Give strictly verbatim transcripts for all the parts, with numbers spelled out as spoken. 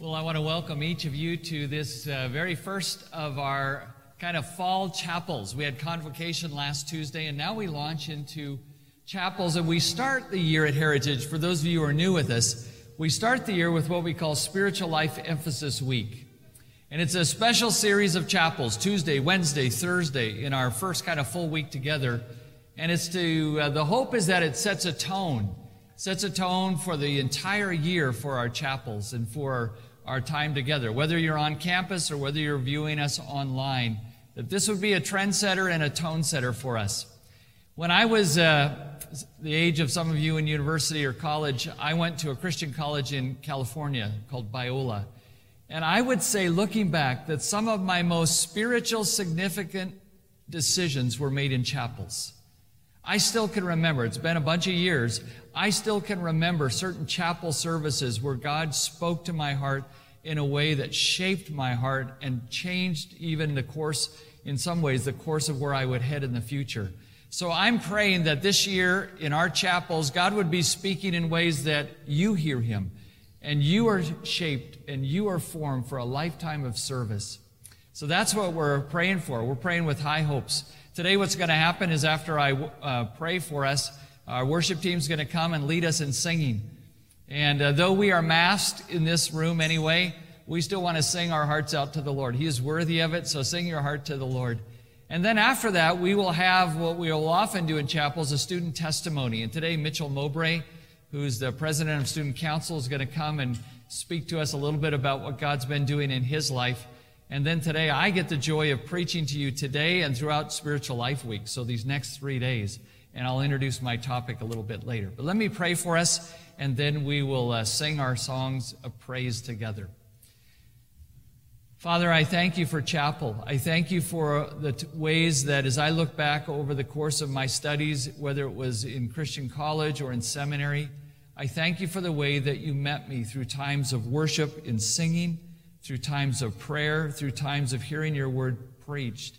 Well, I want to welcome each of you to this uh, very first of our kind of fall chapels. We had convocation last Tuesday, and now we launch into chapels, and we start the year at Heritage. For those of you who are new with us, we start the year with what we call Spiritual Life Emphasis Week. And it's a special series of chapels, Tuesday, Wednesday, Thursday, in our first kind of full week together. And it's to, uh, the hope is that it sets a tone, sets a tone for the entire year for our chapels and for our time together, whether you're on campus or whether you're viewing us online, that this would be a trendsetter and a tone setter for us. When I was uh, the age of some of you in university or college, I went to a Christian college in California called Biola. And I would say, looking back, that some of my most spiritual, significant decisions were made in chapels. I still can remember, it's been a bunch of years, I still can remember certain chapel services where God spoke to my heart in a way that shaped my heart and changed even the course, in some ways, the course of where I would head in the future. So I'm praying that this year in our chapels, God would be speaking in ways that you hear Him and you are shaped and you are formed for a lifetime of service. So that's what we're praying for. We're praying with high hopes. Today what's going to happen is after I uh, pray for us, our worship team's going to come and lead us in singing. And uh, though we are masked in this room anyway, we still want to sing our hearts out to the Lord. He is worthy of it, so sing your heart to the Lord. And then after that, we will have what we will often do in chapels, a student testimony. And today, Mitchell Mowbray, who's the president of Student Council, is going to come and speak to us a little bit about what God's been doing in his life. And then today, I get the joy of preaching to you today and throughout Spiritual Life Week, so these next three days. And I'll introduce my topic a little bit later. But let me pray for us, and then we will uh, sing our songs of praise together. Father, I thank you for chapel. I thank you for the t- ways that as I look back over the course of my studies, whether it was in Christian college or in seminary, I thank you for the way that you met me through times of worship in singing, through times of prayer, through times of hearing your word preached.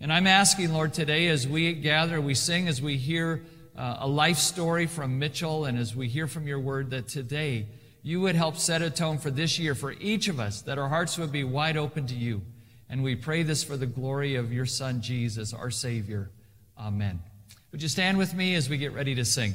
And I'm asking, Lord, today as we gather, we sing, as we hear uh, a life story from Mitchell and as we hear from your word, that today you would help set a tone for this year, for each of us, that our hearts would be wide open to you. And we pray this for the glory of your Son, Jesus, our Savior. Amen. Would you stand with me as we get ready to sing?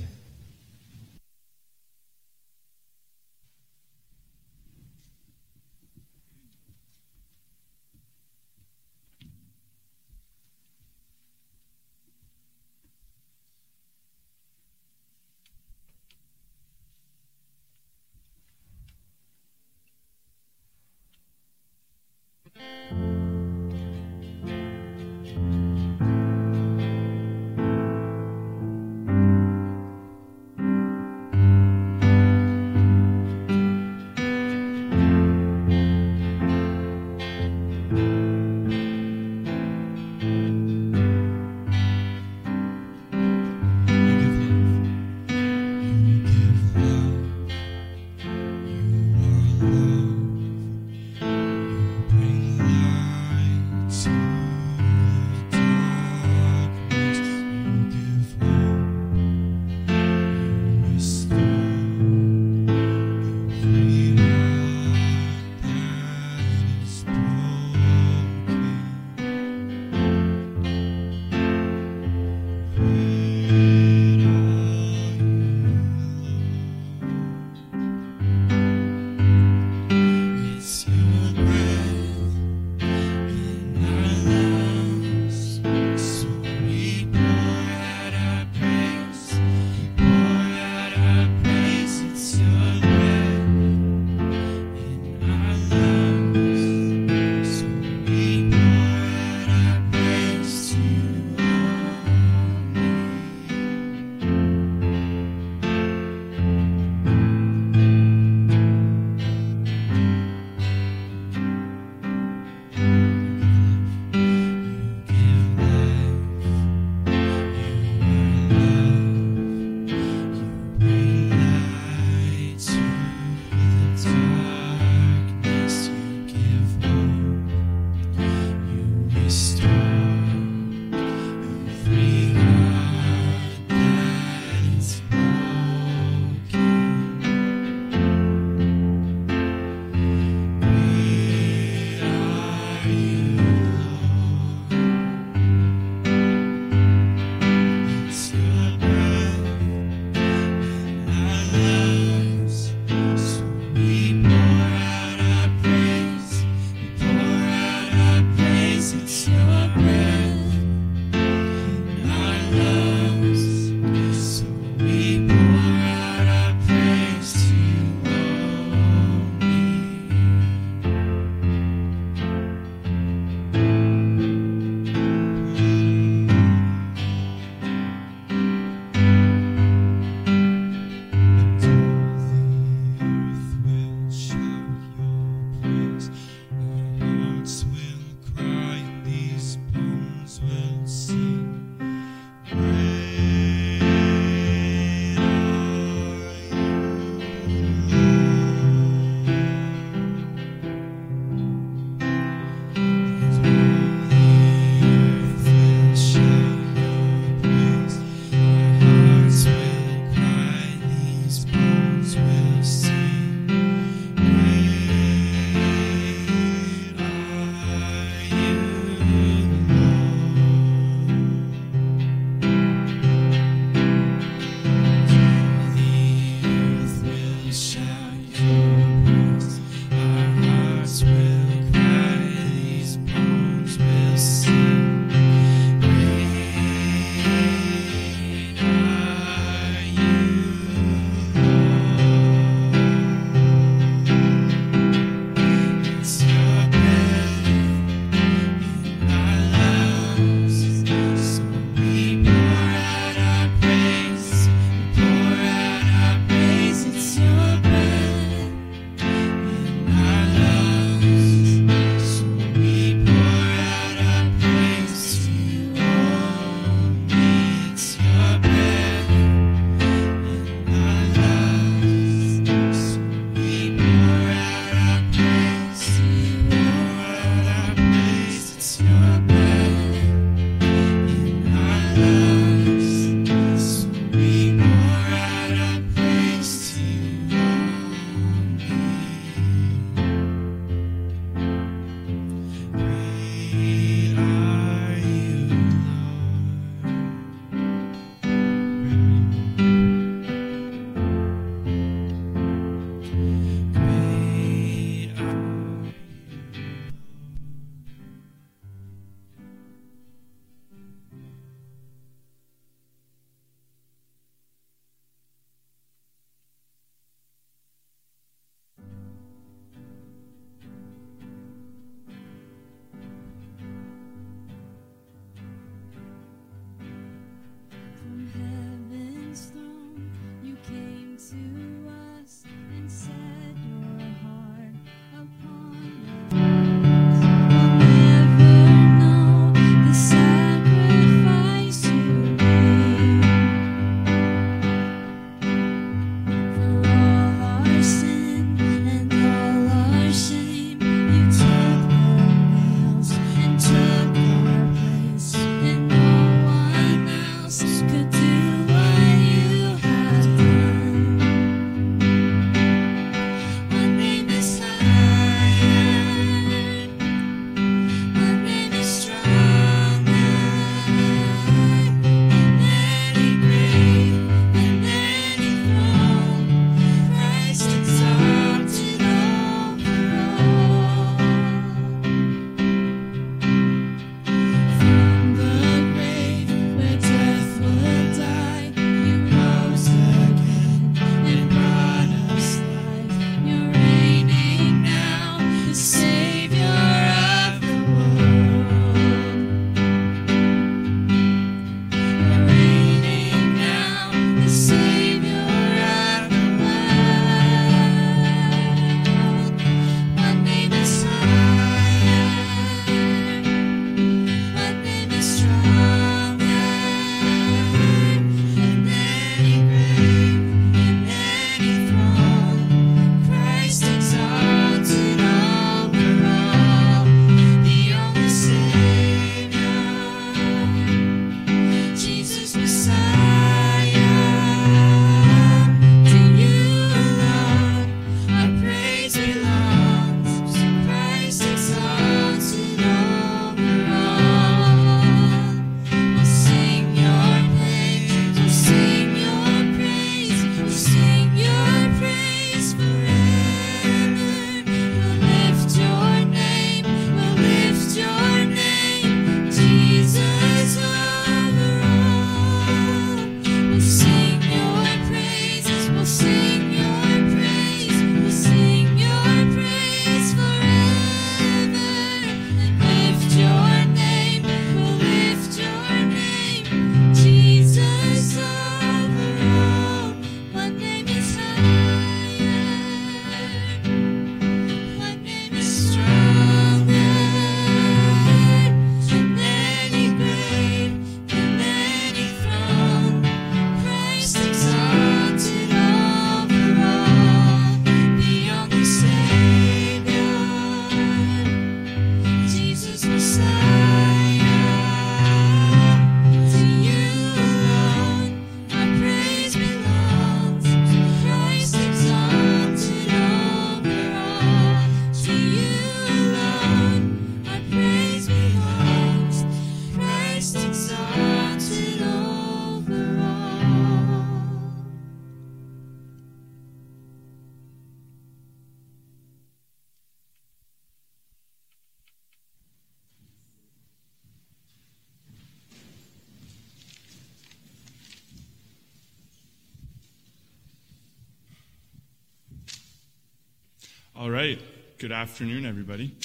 All right. Good afternoon, everybody.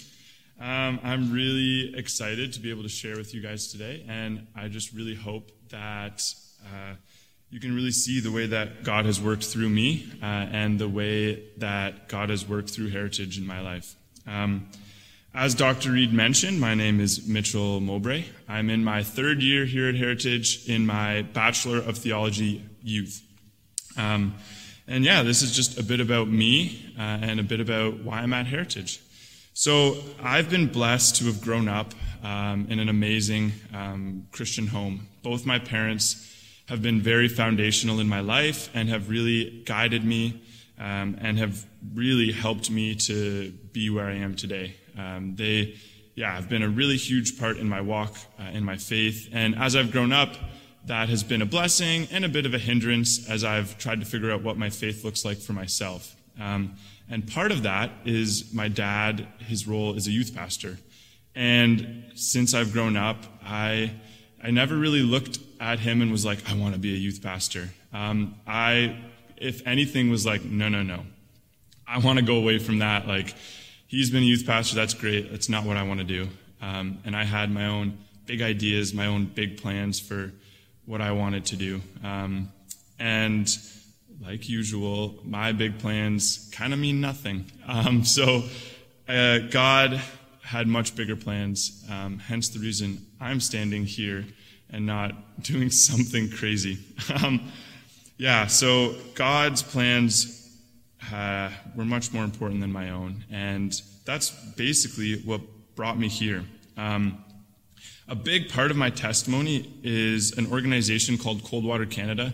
Um, I'm really excited to be able to share with you guys today, and I just really hope that uh, you can really see the way that God has worked through me uh, and the way that God has worked through Heritage in my life. Um, as Doctor Reed mentioned, my name is Mitchell Mowbray. I'm in my third year here at Heritage in my Bachelor of Theology Youth. Um, And yeah, this is just a bit about me uh, and a bit about why I'm at Heritage. So I've been blessed to have grown up um, in an amazing um, Christian home. Both my parents have been very foundational in my life and have really guided me um, and have really helped me to be where I am today. Um, they, yeah, have been a really huge part in my walk, uh, in my faith. And as I've grown up, that has been a blessing and a bit of a hindrance as I've tried to figure out what my faith looks like for myself. Um, and part of that is my dad, his role as a youth pastor. And since I've grown up, I I never really looked at him and was like, I want to be a youth pastor. Um, I, if anything, was like, no, no, no. I want to go away from that. Like, he's been a youth pastor. That's great. That's not what I want to do. Um, and I had my own big ideas, my own big plans for what I wanted to do. Um, and like usual, my big plans kind of mean nothing. Um, so uh, God had much bigger plans, um, hence the reason I'm standing here and not doing something crazy. Um, yeah, so God's plans uh, were much more important than my own. And that's basically what brought me here. Um, A big part of my testimony is an organization called Coldwater Canada.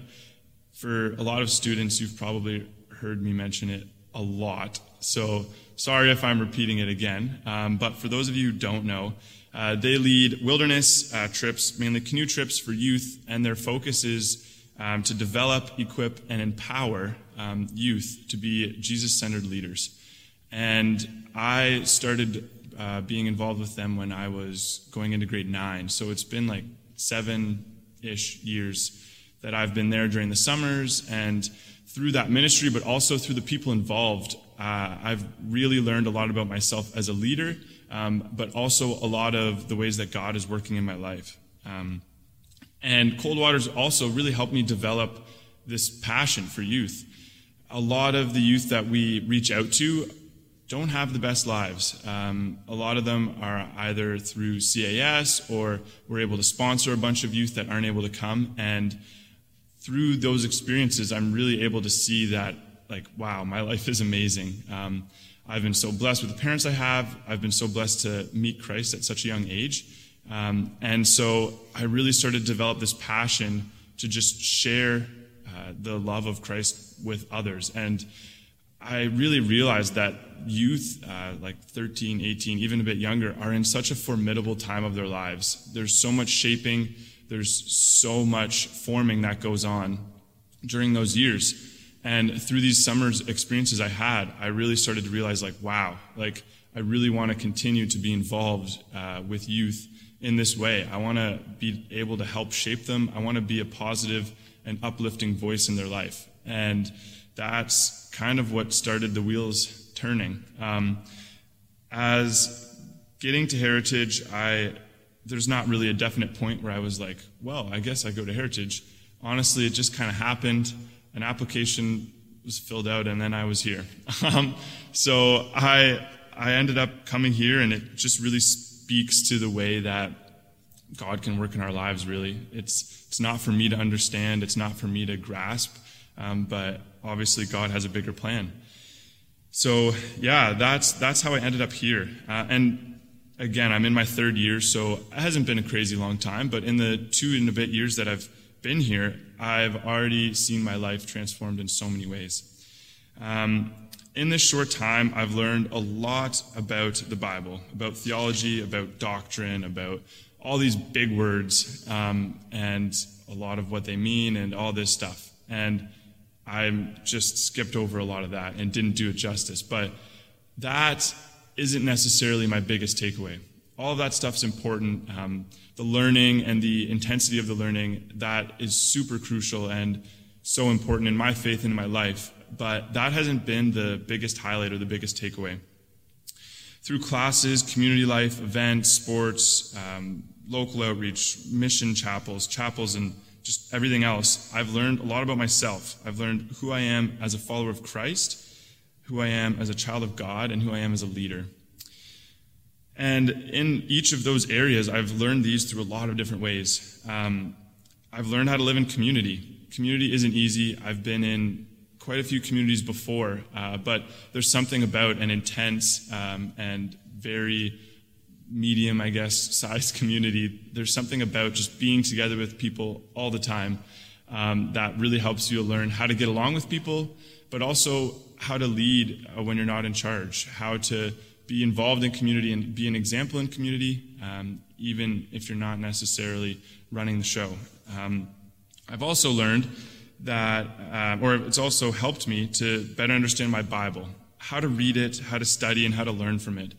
For a lot of students, you've probably heard me mention it a lot, so sorry if I'm repeating it again. Um, but for those of you who don't know, uh, they lead wilderness uh, trips, mainly canoe trips for youth, and their focus is um, to develop, equip, and empower um, youth to be Jesus-centered leaders. And I started Uh, being involved with them when I was going into grade nine. So it's been like seven-ish years that I've been there during the summers, and through that ministry, but also through the people involved, uh, I've really learned a lot about myself as a leader, um, but also a lot of the ways that God is working in my life. Um, and Coldwater's also really helped me develop this passion for youth. A lot of the youth that we reach out to don't have the best lives. Um, a lot of them are either through C A S, or we're able to sponsor a bunch of youth that aren't able to come. And through those experiences, I'm really able to see that, like, wow, my life is amazing. Um, I've been so blessed with the parents I have. I've been so blessed to meet Christ at such a young age. Um, and so I really started to develop this passion to just share uh, the love of Christ with others. And I really realized that youth, uh, like thirteen, eighteen, even a bit younger, are in such a formidable time of their lives. There's so much shaping. There's so much forming that goes on during those years. And through these summers experiences I had, I really started to realize, like, wow, like, I really want to continue to be involved uh, with youth in this way. I want to be able to help shape them. I want to be a positive and uplifting voice in their life. And that's kind of what started the wheels turning. Um, as getting to Heritage, I there's not really a definite point where I was like, well, I guess I go to Heritage. Honestly, it just kind of happened. An application was filled out, and then I was here. Um, so I I ended up coming here, and it just really speaks to the way that God can work in our lives, really. It's it's not for me to understand. It's not for me to grasp. Um, but obviously, God has a bigger plan. So, yeah, that's that's how I ended up here. Uh, and again, I'm in my third year, so it hasn't been a crazy long time. But in the two and a bit years that I've been here, I've already seen my life transformed in so many ways. Um, in this short time, I've learned a lot about the Bible, about theology, about doctrine, about all these big words, um, and a lot of what they mean and all this stuff. And I just skipped over a lot of that and didn't do it justice. But that isn't necessarily my biggest takeaway. All of that stuff's important. Um, the learning and the intensity of the learning, that is super crucial and so important in my faith and in my life. But that hasn't been the biggest highlight or the biggest takeaway. Through classes, community life, events, sports, um, local outreach, mission chapels, chapels and just everything else, I've learned a lot about myself. I've learned who I am as a follower of Christ, who I am as a child of God, and who I am as a leader. And in each of those areas, I've learned these through a lot of different ways. Um, I've learned how to live in community. Community isn't easy. I've been in quite a few communities before, uh, but there's something about an intense um, and very medium, I guess, sized community. There's something about just being together with people all the time um, that really helps you learn how to get along with people, but also how to lead when you're not in charge, how to be involved in community and be an example in community, um, even if you're not necessarily running the show. Um, I've also learned that, uh, or it's also helped me to better understand my Bible, how to read it, how to study, and how to learn from it.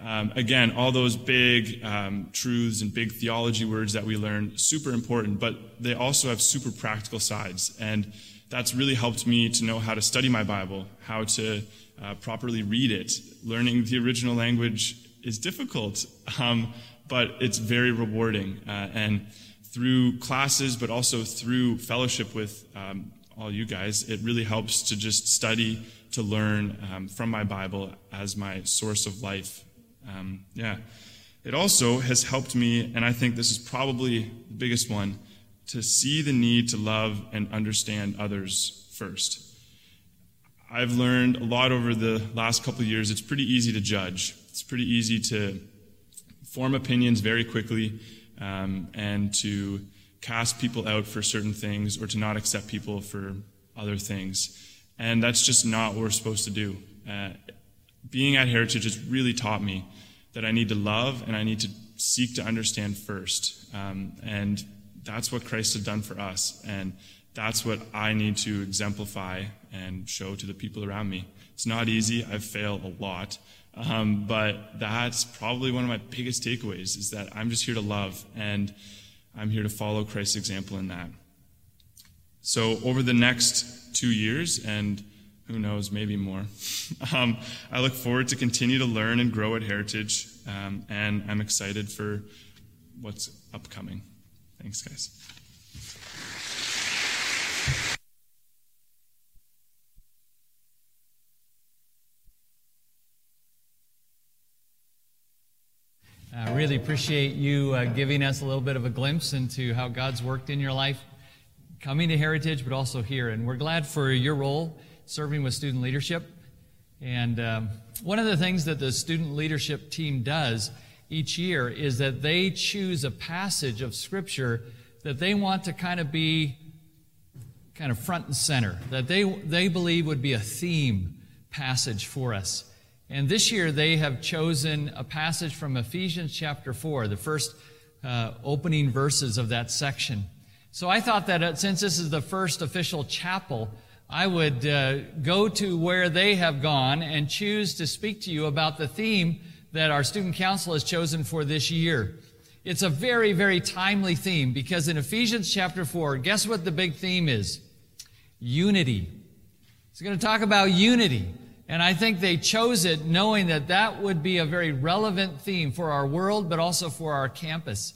Um, again, all those big um, truths and big theology words that we learn, super important, but they also have super practical sides. And that's really helped me to know how to study my Bible, how to uh, properly read it. Learning the original language is difficult, um, but it's very rewarding. Uh, and through classes, but also through fellowship with um, all you guys, it really helps to just study, to learn um, from my Bible as my source of life. Um, yeah, it also has helped me, and I think this is probably the biggest one, to see the need to love and understand others first. I've learned a lot over the last couple of years. It's pretty easy to judge. It's pretty easy to form opinions very quickly, um, and to cast people out for certain things or to not accept people for other things. And that's just not what we're supposed to do. Uh, Being at Heritage has really taught me that I need to love and I need to seek to understand first. Um, and that's what Christ has done for us. And that's what I need to exemplify and show to the people around me. It's not easy. I fail a lot. Um, but that's probably one of my biggest takeaways, is that I'm just here to love. And I'm here to follow Christ's example in that. So over the next two years and who knows, maybe more. Um, I look forward to continue to learn and grow at Heritage, um, and I'm excited for what's upcoming. Thanks, guys. I really appreciate you uh, giving us a little bit of a glimpse into how God's worked in your life, coming to Heritage, but also here. And we're glad for your role serving with student leadership. And um, one of the things that the student leadership team does each year is that they choose a passage of Scripture that they want to kind of be kind of front and center, that they they believe would be a theme passage for us. And this year they have chosen a passage from Ephesians chapter four, the first uh, opening verses of that section. So I thought that since this is the first official chapel, I would uh, go to where they have gone and choose to speak to you about the theme that our student council has chosen for this year. It's a very, very timely theme, because in Ephesians chapter four, guess what the big theme is? Unity. It's going to talk about unity. And I think they chose it knowing that that would be a very relevant theme for our world, but also for our campus.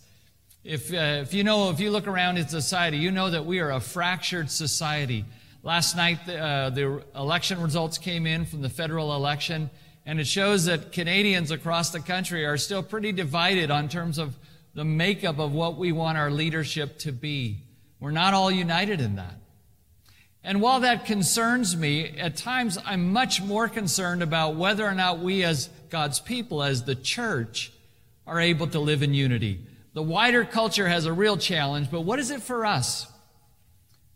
If, uh, if you know, if you look around in society, you know that we are a fractured society. Last night, the, uh, the election results came in from the federal election, and it shows that Canadians across the country are still pretty divided on terms of the makeup of what we want our leadership to be. We're not all united in that. And while that concerns me, at times I'm much more concerned about whether or not we as God's people, as the church, are able to live in unity. The wider culture has a real challenge, but what is it for us?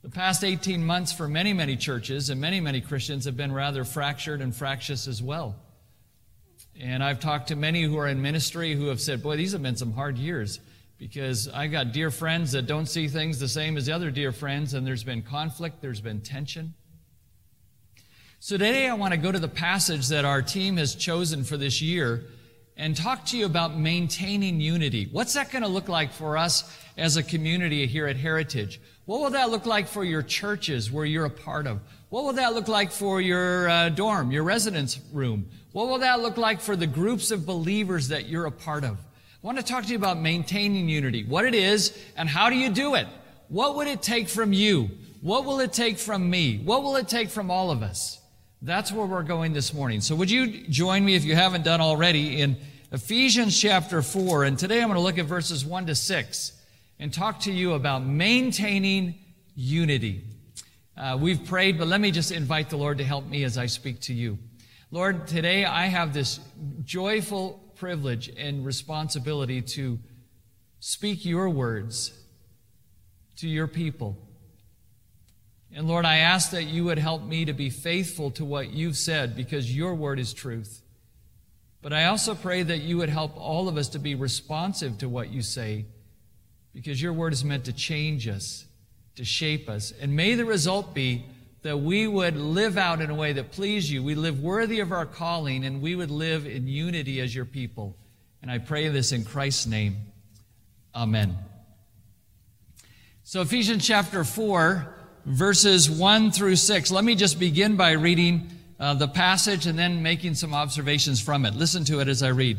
The past eighteen months for many, many churches and many, many Christians have been rather fractured and fractious as well. And I've talked to many who are in ministry who have said, boy, these have been some hard years, because I got dear friends that don't see things the same as the other dear friends, and there's been conflict, there's been tension. So today I want to go to the passage that our team has chosen for this year and talk to you about maintaining unity. What's that going to look like for us as a community here at Heritage? What will that look like for your churches where you're a part of? What will that look like for your uh, dorm, your residence room? What will that look like for the groups of believers that you're a part of? I want to talk to you about maintaining unity, what it is, and how do you do it? What would it take from you? What will it take from me? What will it take from all of us? That's where we're going this morning. So would you join me, if you haven't done already, in Ephesians chapter four, and today I'm going to look at verses one to six and talk to you about maintaining unity. Uh, we've prayed, but let me just invite the Lord to help me as I speak to you. Lord, today I have this joyful privilege and responsibility to speak your words to your people. And Lord, I ask that you would help me to be faithful to what you've said, because your word is truth. But I also pray that you would help all of us to be responsive to what you say, because your word is meant to change us, to shape us. And may the result be that we would live out in a way that pleases you. We live worthy of our calling, and we would live in unity as your people. And I pray this in Christ's name. Amen. So Ephesians chapter four, verses one through six. Let me just begin by reading uh, the passage and then making some observations from it. Listen to it as I read.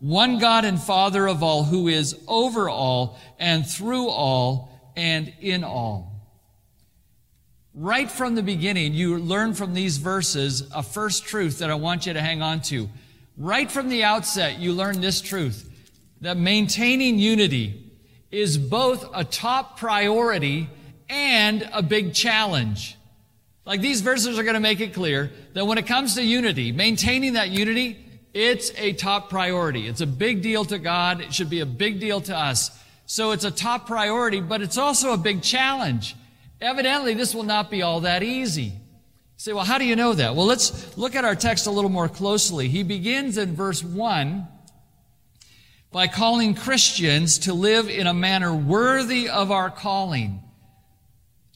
one God and Father of all, who is over all and through all and in all. Right from the beginning, you learn from these verses a first truth that I want you to hang on to. Right from the outset, you learn this truth, that maintaining unity is both a top priority and a big challenge. Like, these verses are going to make it clear that when it comes to unity, maintaining that unity, it's a top priority. It's a big deal to God. It should be a big deal to us. So it's a top priority, but it's also a big challenge. Evidently, this will not be all that easy. You say, well, how do you know that? Well, let's look at our text a little more closely. He begins in verse one by calling Christians to live in a manner worthy of our calling.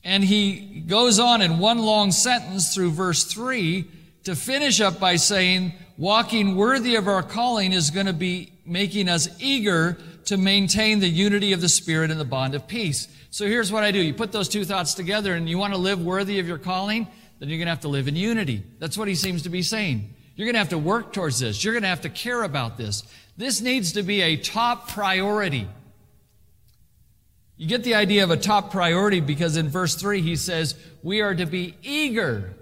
And he goes on in one long sentence through verse three to finish up by saying, walking worthy of our calling is going to be making us eager to maintain the unity of the Spirit and the bond of peace. So here's what I do. You put those two thoughts together, and you want to live worthy of your calling, then you're going to have to live in unity. That's what he seems to be saying. You're going to have to work towards this. You're going to have to care about this. This needs to be a top priority. You get the idea of a top priority because in verse three he says, we are to be eager,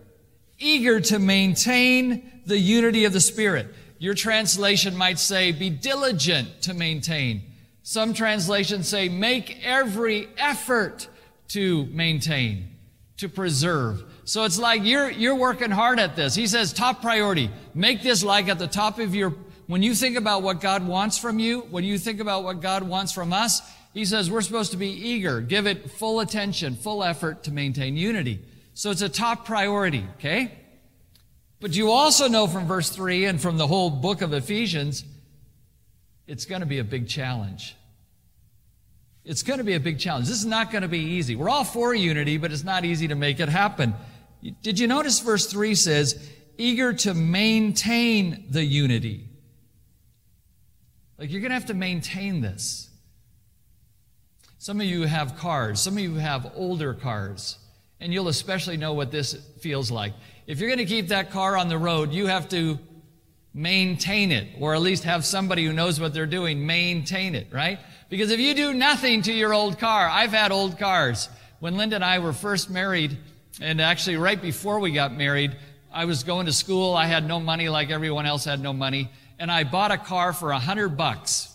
eager to maintain the unity of the Spirit. Your translation might say, be diligent to maintain. Some translations say, make every effort to maintain, to preserve. So it's like you're, you're working hard at this. He says, top priority. Make this like at the top of your, when you think about what God wants from you, when you think about what God wants from us, he says we're supposed to be eager, give it full attention, full effort to maintain unity. So it's a top priority, okay? But you also know from verse three and from the whole book of Ephesians, it's going to be a big challenge. It's going to be a big challenge. This is not going to be easy. We're all for unity, but it's not easy to make it happen. Did you notice verse three says, eager to maintain the unity? Like, you're going to have to maintain this. Some of you have cars. Some of you have older cars. And you'll especially know what this feels like. If you're going to keep that car on the road, you have to maintain it, or at least have somebody who knows what they're doing maintain it, right? Because if you do nothing to your old car, I've had old cars. When Linda and I were first married, and actually right before we got married, I was going to school. I had no money like everyone else had no money. And I bought a car for a hundred bucks.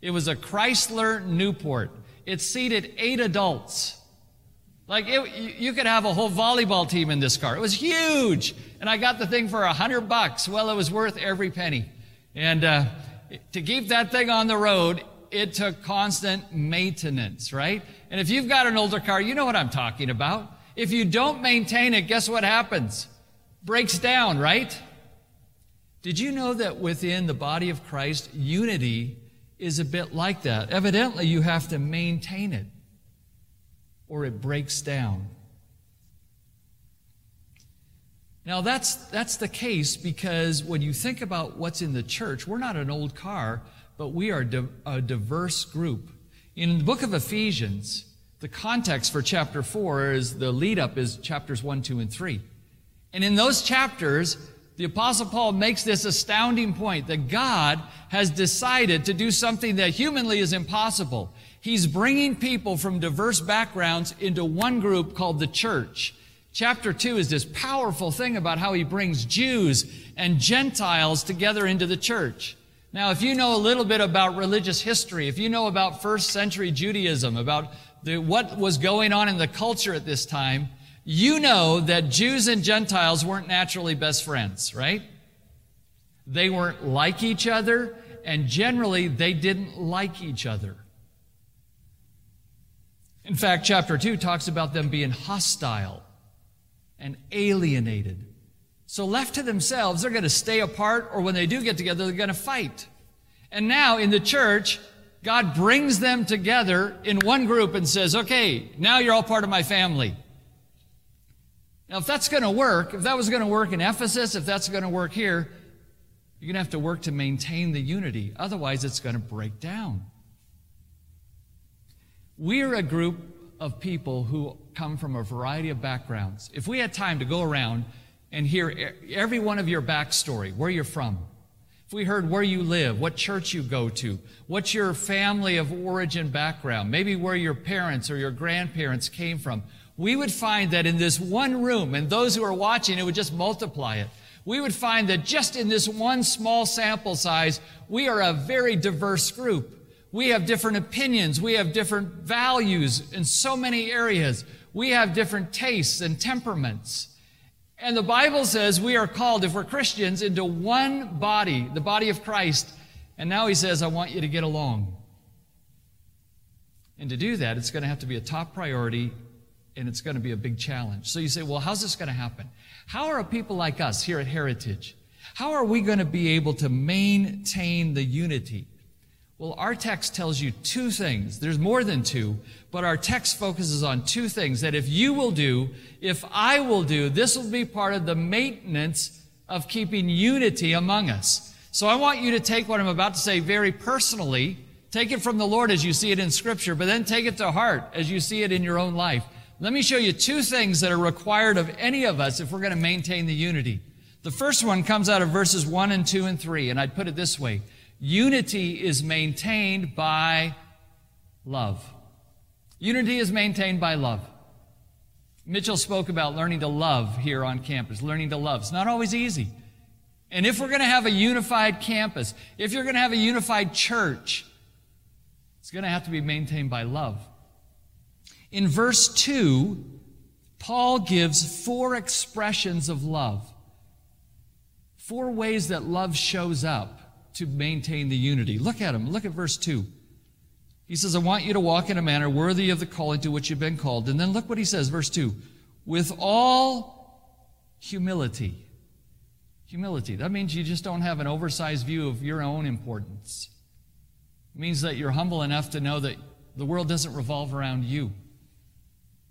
It was a Chrysler Newport. It seated eight adults. Like, it, you could have a whole volleyball team in this car. It was huge. And I got the thing for a hundred bucks. Well, it was worth every penny. And uh, to keep that thing on the road, it took constant maintenance, right? And if you've got an older car, you know what I'm talking about. If you don't maintain it, guess what happens? Breaks down, right? Did you know that within the body of Christ, unity is a bit like that? Evidently, you have to maintain it, or it breaks down. Now, that's that's the case because when you think about what's in the church, we're not an old car, but we are a diverse group. In the book of Ephesians, the context for chapter four is the lead-up is chapters one, two, and three. And in those chapters, the Apostle Paul makes this astounding point that God has decided to do something that humanly is impossible. He's bringing people from diverse backgrounds into one group called the church. Chapter two is this powerful thing about how he brings Jews and Gentiles together into the church. Now, if you know a little bit about religious history, if you know about first century Judaism, about the, what was going on in the culture at this time, you know that Jews and Gentiles weren't naturally best friends, right? They weren't like each other, and generally they didn't like each other. In fact, chapter two talks about them being hostile and alienated. So left to themselves, they're going to stay apart, or when they do get together, they're going to fight. And now in the church, God brings them together in one group and says, okay, now you're all part of my family. Now, if that's going to work, if that was going to work in Ephesus, if that's going to work here, you're going to have to work to maintain the unity. Otherwise, it's going to break down. We're a group of people who come from a variety of backgrounds. If we had time to go around and hear every one of your backstory, where you're from, if we heard where you live, what church you go to, what's your family of origin background, maybe where your parents or your grandparents came from, we would find that in this one room, and those who are watching, it would just multiply it. We would find that just in this one small sample size, we are a very diverse group. We have different opinions. We have different values in so many areas. We have different tastes and temperaments. And the Bible says we are called, if we're Christians, into one body, the body of Christ. And now he says, I want you to get along. And to do that, it's going to have to be a top priority, and it's going to be a big challenge. So you say, well, how's this going to happen? How are people like us here at Heritage, how are we going to be able to maintain the unity? Well, our text tells you two things. There's more than two, but our text focuses on two things that if you will do, if I will do, this will be part of the maintenance of keeping unity among us. So I want you to take what I'm about to say very personally, take it from the Lord as you see it in Scripture, but then take it to heart as you see it in your own life. Let me show you two things that are required of any of us if we're going to maintain the unity. The first one comes out of verses one and two and three, and I'd put it this way. Unity is maintained by love. Unity is maintained by love. Mitchell spoke about learning to love here on campus, learning to love. It's not always easy. And if we're going to have a unified campus, if you're going to have a unified church, it's going to have to be maintained by love. In verse two, Paul gives four expressions of love, four ways that love shows up to maintain the unity. Look at them. Look at verse two. He says, I want you to walk in a manner worthy of the calling to which you've been called. And then look what he says, verse two. With all humility. Humility. That means you just don't have an oversized view of your own importance. It means that you're humble enough to know that the world doesn't revolve around you.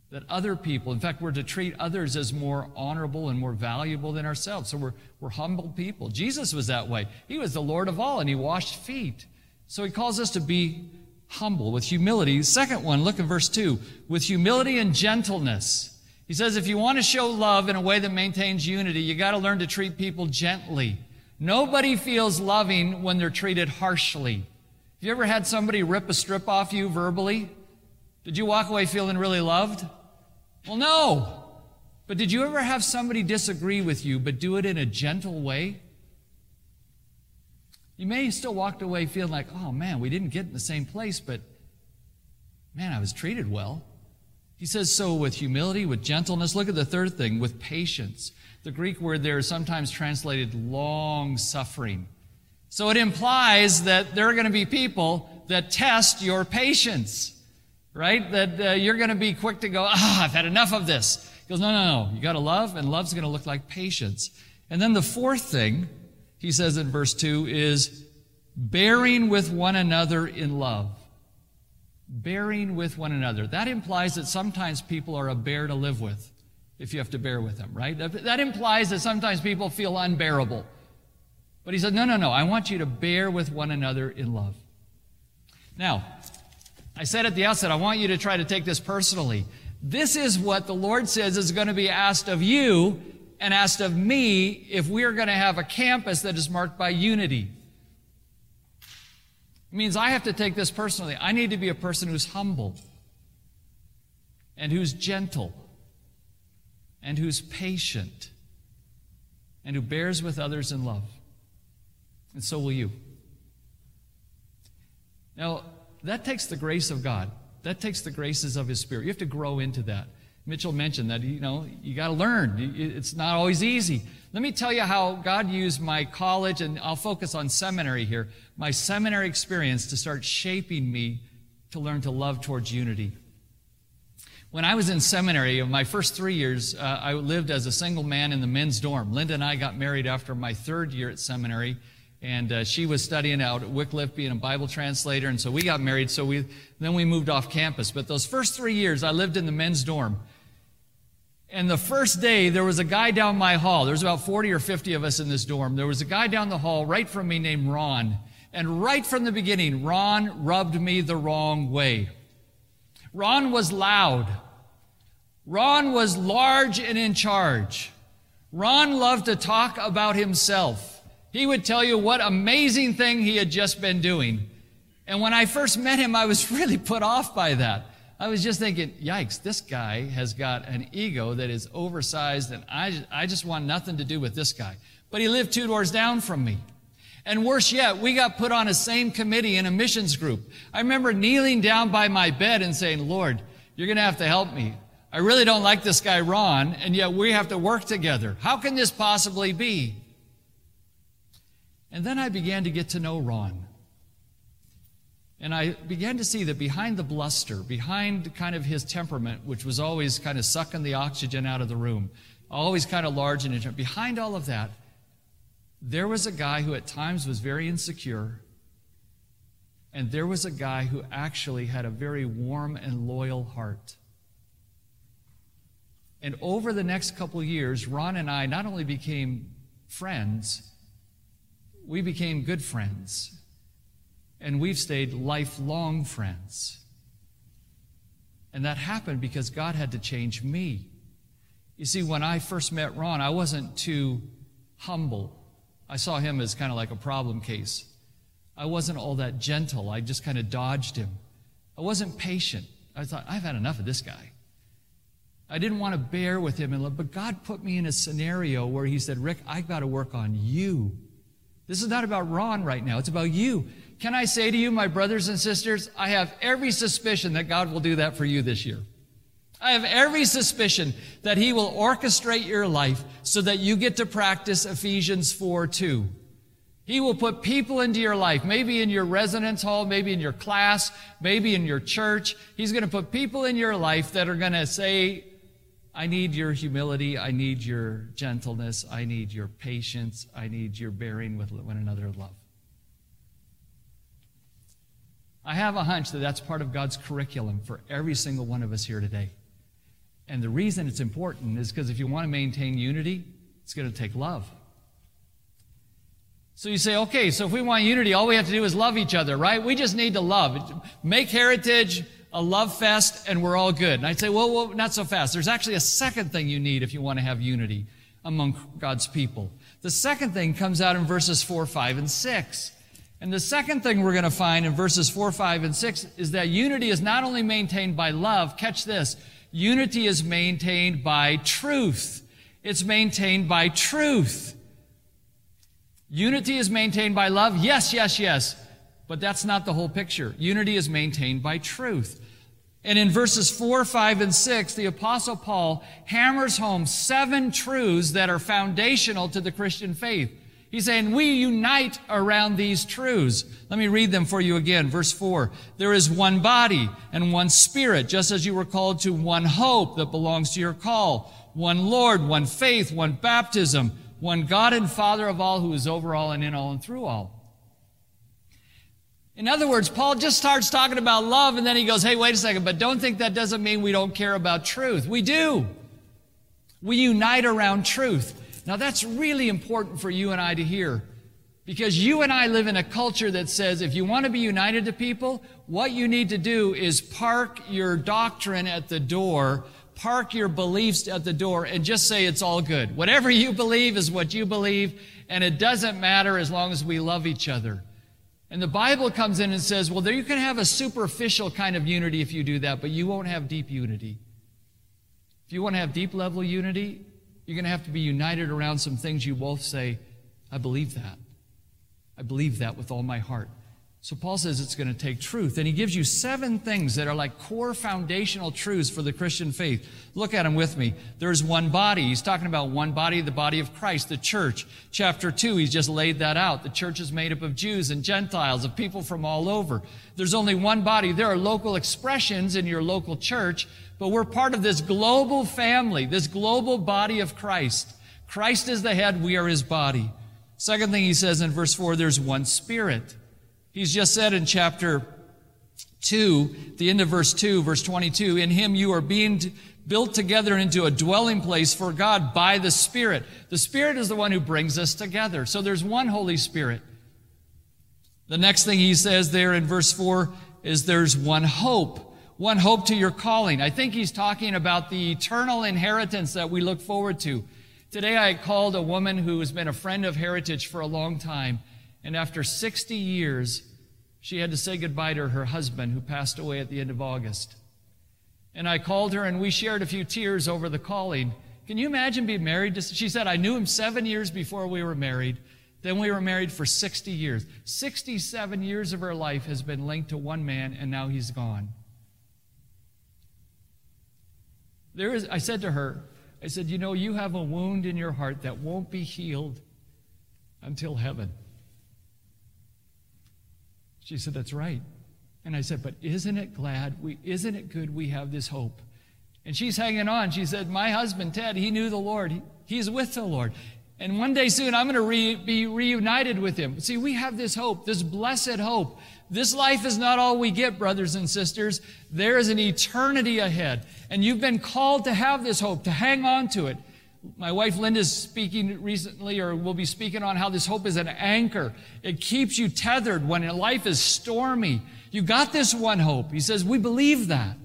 That other people, in fact, we're to treat others as more honorable and more valuable than ourselves. So we're, we're humble people. Jesus was that way. He was the Lord of all, and he washed feet. So he calls us to be humble, with humility. Second one, look in verse two, with humility and gentleness. He says, if you want to show love in a way that maintains unity, you got to learn to treat people gently. Nobody feels loving when they're treated harshly. Have you ever had somebody rip a strip off you verbally? Did you walk away feeling really loved? Well, no. But did you ever have somebody disagree with you, but do it in a gentle way? You may have still walked away feeling like, oh man, we didn't get in the same place, but man, I was treated well. He says, so with humility, with gentleness. Look at the third thing, with patience. The Greek word there is sometimes translated long-suffering. So it implies that there are going to be people that test your patience, right? That uh, you're going to be quick to go, ah, I've had enough of this. He goes, no, no, no, you got to love, and love's going to look like patience. And then the fourth thing, he says in verse two, is bearing with one another in love. Bearing with one another. That implies that sometimes people are a bear to live with, if you have to bear with them, right? That, that implies that sometimes people feel unbearable. But he said, no, no, no, I want you to bear with one another in love. Now, I said at the outset, I want you to try to take this personally. This is what the Lord says is going to be asked of you and asked of me if we're going to have a campus that is marked by unity. It means I have to take this personally. I need to be a person who's humble and who's gentle and who's patient and who bears with others in love. And so will you. Now, that takes the grace of God. That takes the graces of His Spirit. You have to grow into that. Mitchell mentioned that, you know, you got to learn. It's not always easy. Let me tell you how God used my college, and I'll focus on seminary here, my seminary experience to start shaping me to learn to love towards unity. When I was in seminary, my first three years, uh, I lived as a single man in the men's dorm. Linda and I got married after my third year at seminary, and uh, she was studying out at Wycliffe, being a Bible translator, and so we got married, so we then we moved off campus. But those first three years, I lived in the men's dorm. And the first day, there was a guy down my hall. There was about forty or fifty of us in this dorm. There was a guy down the hall right from me named Ron. And right from the beginning, Ron rubbed me the wrong way. Ron was loud. Ron was large and in charge. Ron loved to talk about himself. He would tell you what amazing thing he had just been doing. And when I first met him, I was really put off by that. I was just thinking, yikes, this guy has got an ego that is oversized, and I, I just want nothing to do with this guy. But he lived two doors down from me. And worse yet, we got put on the same committee in a missions group. I remember kneeling down by my bed and saying, Lord, you're going to have to help me. I really don't like this guy, Ron, and yet we have to work together. How can this possibly be? And then I began to get to know Ron. And I began to see that behind the bluster, behind kind of his temperament, which was always kind of sucking the oxygen out of the room, always kind of large and inter- behind all of that, there was a guy who at times was very insecure, and there was a guy who actually had a very warm and loyal heart. And over the next couple of years, Ron and I not only became friends, we became good friends. And we've stayed lifelong friends. And that happened because God had to change me. You see, when I first met Ron, I wasn't too humble. I saw him as kind of like a problem case. I wasn't all that gentle. I just kind of dodged him. I wasn't patient. I thought, I've had enough of this guy. I didn't want to bear with him, but God put me in a scenario where he said, Rick, I've got to work on you. This is not about Ron right now. It's about you. Can I say to you, my brothers and sisters, I have every suspicion that God will do that for you this year. I have every suspicion that he will orchestrate your life so that you get to practice Ephesians four two. He will put people into your life, maybe in your residence hall, maybe in your class, maybe in your church. He's going to put people in your life that are going to say, I need your humility, I need your gentleness, I need your patience, I need your bearing with one another in love. I have a hunch that that's part of God's curriculum for every single one of us here today. And the reason it's important is because if you want to maintain unity, it's going to take love. So you say, okay, so if we want unity, all we have to do is love each other, right? We just need to love. Make Heritage a love fest, and we're all good. And I'd say, well, well, not so fast. There's actually a second thing you need if you want to have unity among God's people. The second thing comes out in verses four, five, and six. And the second thing we're going to find in verses four, five, and six is that unity is not only maintained by love, catch this, unity is maintained by truth. It's maintained by truth. Unity is maintained by love, yes, yes, yes, but that's not the whole picture. Unity is maintained by truth. And in verses four, five, and six, the Apostle Paul hammers home seven truths that are foundational to the Christian faith. He's saying, we unite around these truths. Let me read them for you again. Verse four, there is one body and one spirit, just as you were called to one hope that belongs to your call, one Lord, one faith, one baptism, one God and Father of all, who is over all and in all and through all. In other words, Paul just starts talking about love, and then he goes, hey, wait a second, but don't think that doesn't mean we don't care about truth. We do. We unite around truth. Now, that's really important for you and I to hear, because you and I live in a culture that says if you want to be united to people, what you need to do is park your doctrine at the door, park your beliefs at the door, and just say it's all good. Whatever you believe is what you believe, and it doesn't matter as long as we love each other. And the Bible comes in and says, well, there you can have a superficial kind of unity if you do that, but you won't have deep unity. If you want to have deep level unity, you're going to have to be united around some things you both say, I believe that. I believe that with all my heart. So Paul says it's going to take truth. And he gives you seven things that are like core foundational truths for the Christian faith. Look at them with me. There's one body. He's talking about one body, the body of Christ, the church. Chapter two, he's just laid that out. The church is made up of Jews and Gentiles, of people from all over. There's only one body. There are local expressions in your local church, but we're part of this global family, this global body of Christ. Christ is the head, we are his body. Second thing he says in verse four, there's one Spirit. He's just said in chapter two, the end of verse two, verse twenty-two, in him you are being built together into a dwelling place for God by the Spirit. The Spirit is the one who brings us together. So there's one Holy Spirit. The next thing he says there in verse four is there's one hope. One hope to your calling. I think he's talking about the eternal inheritance that we look forward to. Today I called a woman who has been a friend of Heritage for a long time, and after sixty years, she had to say goodbye to her husband, who passed away at the end of August. And I called her, and we shared a few tears over the calling. Can you imagine being married to... She said, I knew him seven years before we were married. Then we were married for sixty years. sixty-seven years of her life has been linked to one man, and now he's gone. There is, I said to her, I said, you know, you have a wound in your heart that won't be healed until heaven. She said, that's right. And I said, but isn't it glad, we, isn't it good we have this hope? And she's hanging on. She said, my husband, Ted, he knew the Lord. He, he's with the Lord. And one day soon, I'm going to re, be reunited with him. See, we have this hope, this blessed hope. This life is not all we get, brothers and sisters. There is an eternity ahead. And you've been called to have this hope, to hang on to it. My wife Linda is speaking recently, or will be speaking on how this hope is an anchor. It keeps you tethered when life is stormy. You got this one hope. He says, we believe that.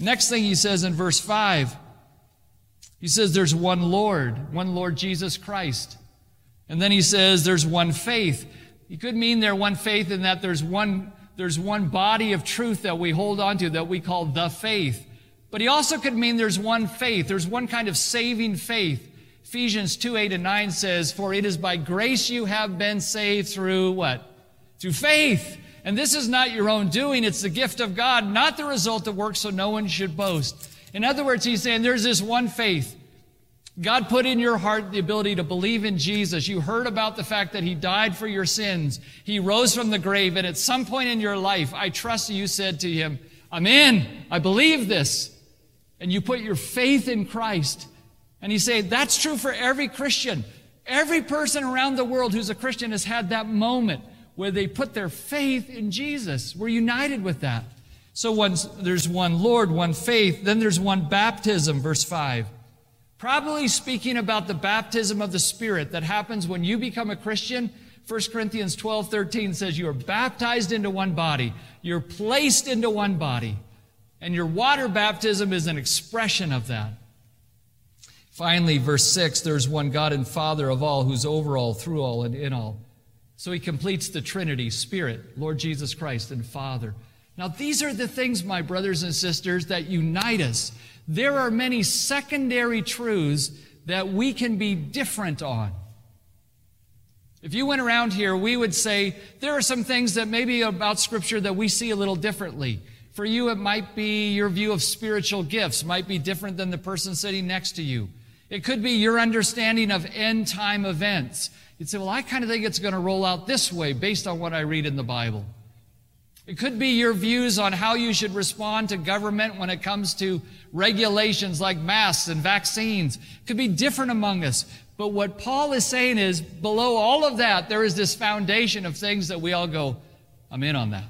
Next thing he says in verse five, he says there's one Lord, one Lord Jesus Christ. And then he says there's one faith. It could mean there's one faith in that there's one, there's one body of truth that we hold on to that we call the faith. But he also could mean there's one faith. There's one kind of saving faith. Ephesians two, eight and nine says, for it is by grace you have been saved through what? Through faith. And this is not your own doing. It's the gift of God, not the result of works, so no one should boast. In other words, he's saying there's this one faith. God put in your heart the ability to believe in Jesus. You heard about the fact that he died for your sins. He rose from the grave. And at some point in your life, I trust you said to him, I'm in. I believe this. And you put your faith in Christ. And he said, that's true for every Christian. Every person around the world who's a Christian has had that moment where they put their faith in Jesus. We're united with that. So once there's one Lord, one faith. Then there's one baptism, verse five. Probably speaking about the baptism of the Spirit that happens when you become a Christian. First Corinthians twelve, thirteen says you are baptized into one body. You're placed into one body. And your water baptism is an expression of that. Finally, verse six, there's one God and Father of all, who's over all, through all, and in all. So he completes the Trinity, Spirit, Lord Jesus Christ, and Father. Now, these are the things, my brothers and sisters, that unite us. There are many secondary truths that we can be different on. If you went around here, we would say, there are some things that maybe about Scripture that we see a little differently. For you, it might be your view of spiritual gifts might be different than the person sitting next to you. It could be your understanding of end-time events. You'd say, well, I kind of think it's going to roll out this way based on what I read in the Bible. It could be your views on how you should respond to government when it comes to regulations like masks and vaccines. It could be different among us. But what Paul is saying is, below all of that, there is this foundation of things that we all go, I'm in on that.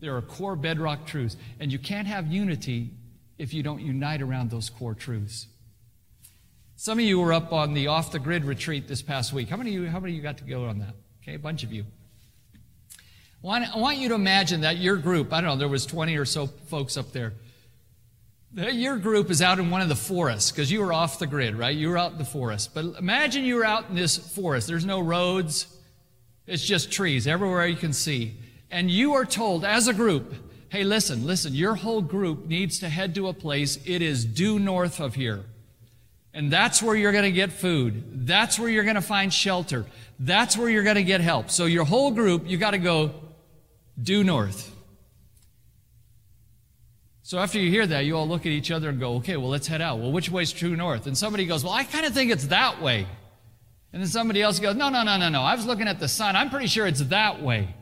There are core bedrock truths. And you can't have unity if you don't unite around those core truths. Some of you were up on the off-the-grid retreat this past week. How many of you, how many of you got to go on that? Okay, a bunch of you. I want you to imagine that your group, I don't know, there was twenty or so folks up there. Your group is out in one of the forests, because you were off the grid, right? You were out in the forest. But imagine you were out in this forest. There's no roads. It's just trees everywhere you can see. And you are told as a group, hey, listen, listen, your whole group needs to head to a place. It is due north of here. And that's where you're going to get food. That's where you're going to find shelter. That's where you're going to get help. So your whole group, you got to go due north. So after you hear that, you all look at each other and go, okay, well, let's head out. Well, which way's true north? And somebody goes, well, I kind of think it's that way. And then somebody else goes, no, no, no, no, no. I was looking at the sun. I'm pretty sure it's that way.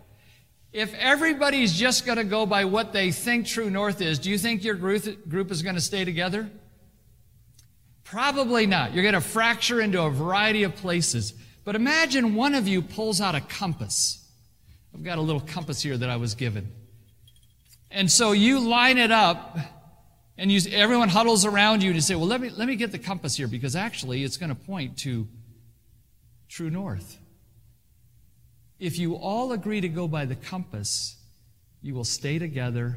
If everybody's just going to go by what they think true north is, do you think your group is going to stay together? Probably not. You're going to fracture into a variety of places. But imagine one of you pulls out a compass. I've got a little compass here that I was given. And so you line it up, and you, everyone huddles around you to say, well, let me, let me get the compass here, because actually it's going to point to true north. If you all agree to go by the compass, you will stay together,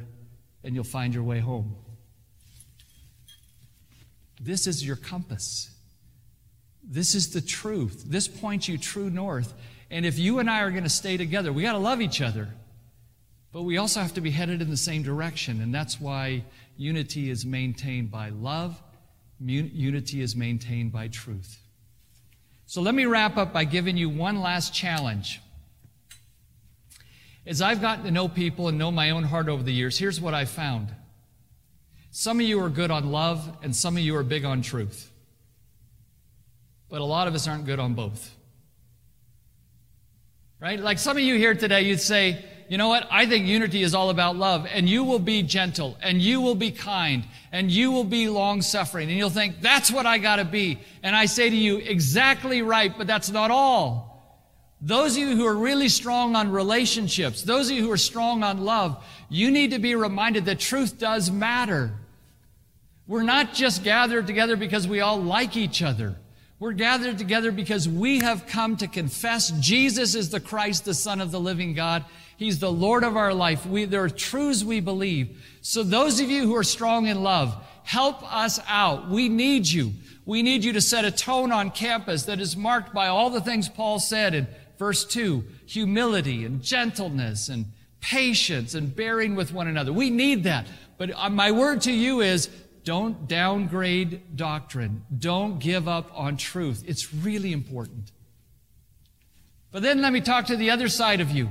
and you'll find your way home. This is your compass. This is the truth. This points you true north. And if you and I are going to stay together, we got to love each other. But we also have to be headed in the same direction. And that's why unity is maintained by love. Unity is maintained by truth. So let me wrap up by giving you one last challenge. As I've gotten to know people and know my own heart over the years, here's what I found. Some of you are good on love, and some of you are big on truth. But a lot of us aren't good on both. Right? Like some of you here today, you'd say, you know what? I think unity is all about love, and you will be gentle, and you will be kind, and you will be long-suffering. And you'll think, that's what I gotta be. And I say to you, exactly right, but that's not all. Those of you who are really strong on relationships, those of you who are strong on love, you need to be reminded that truth does matter. We're not just gathered together because we all like each other. We're gathered together because we have come to confess Jesus is the Christ, the Son of the living God. He's the Lord of our life. We, there are truths we believe. So those of you who are strong in love, help us out. We need you. We need you to set a tone on campus that is marked by all the things Paul said in verse two, humility and gentleness and patience and bearing with one another. We need that. But my word to you is, don't downgrade doctrine. Don't give up on truth. It's really important. But then let me talk to the other side of you.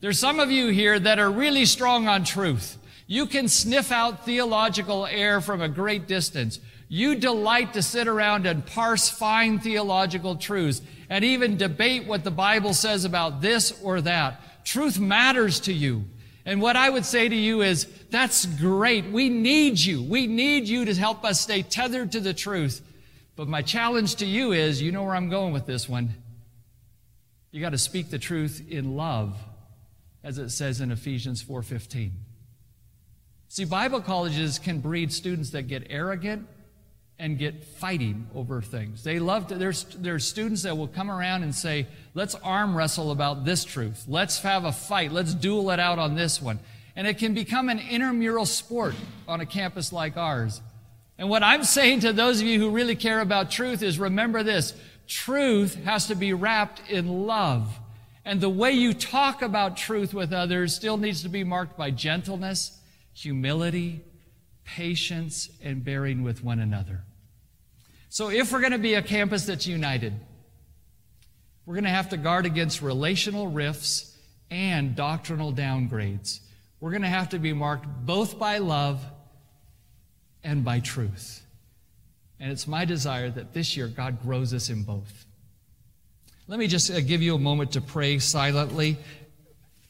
There's some of you here that are really strong on truth. You can sniff out theological air from a great distance. You delight to sit around and parse fine theological truths and even debate what the Bible says about this or that. Truth matters to you. And what I would say to you is, that's great. We need you. We need you to help us stay tethered to the truth. But my challenge to you is, you know where I'm going with this one. You got to speak the truth in love, as it says in Ephesians four fifteen. See, Bible colleges can breed students that get arrogant and get fighting over things. They love to, there's, there's students that will come around and say, let's arm wrestle about this truth. Let's have a fight. Let's duel it out on this one. And it can become an intramural sport on a campus like ours. And what I'm saying to those of you who really care about truth is, remember this, truth has to be wrapped in love. And the way you talk about truth with others still needs to be marked by gentleness, humility, patience, and bearing with one another. So if we're going to be a campus that's united, we're going to have to guard against relational rifts and doctrinal downgrades. We're going to have to be marked both by love and by truth. And it's my desire that this year God grows us in both. Let me just give you a moment to pray silently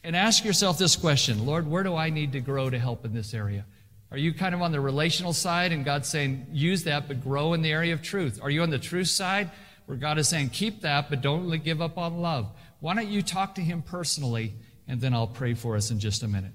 and ask yourself this question. Lord, where do I need to grow to help in this area? Are you kind of on the relational side and God's saying, use that, but grow in the area of truth? Are you on the truth side where God is saying, keep that, but don't give up on love? Why don't you talk to Him personally, and then I'll pray for us in just a minute.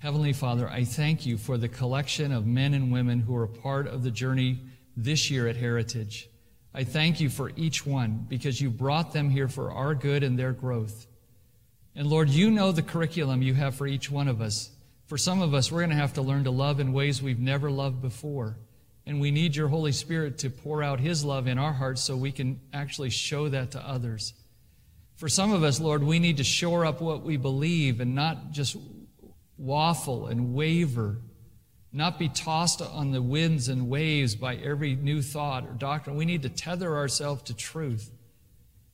Heavenly Father, I thank you for the collection of men and women who are a part of the journey this year at Heritage. I thank you for each one, because you brought them here for our good and their growth. And Lord, you know the curriculum you have for each one of us. For some of us, we're going to have to learn to love in ways we've never loved before. And we need your Holy Spirit to pour out His love in our hearts so we can actually show that to others. For some of us, Lord, we need to shore up what we believe and not just waffle and waver, not be tossed on the winds and waves by every new thought or doctrine. We need to tether ourselves to truth.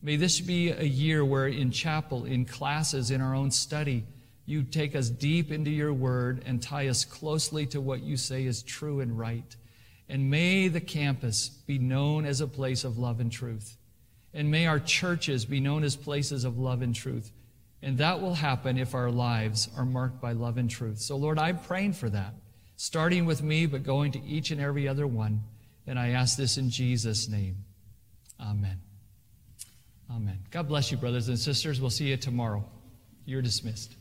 May this be a year where in chapel, in classes, in our own study, you take us deep into your word and tie us closely to what you say is true and right. And may the campus be known as a place of love and truth. And may our churches be known as places of love and truth. And that will happen if our lives are marked by love and truth. So, Lord, I'm praying for that, starting with me, but going to each and every other one. And I ask this in Jesus' name. Amen. Amen. God bless you, brothers and sisters. We'll see you tomorrow. You're dismissed.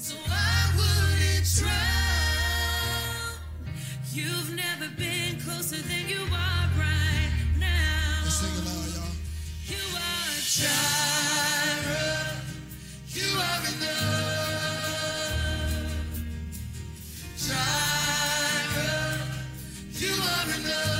So I wouldn't drown. Canada.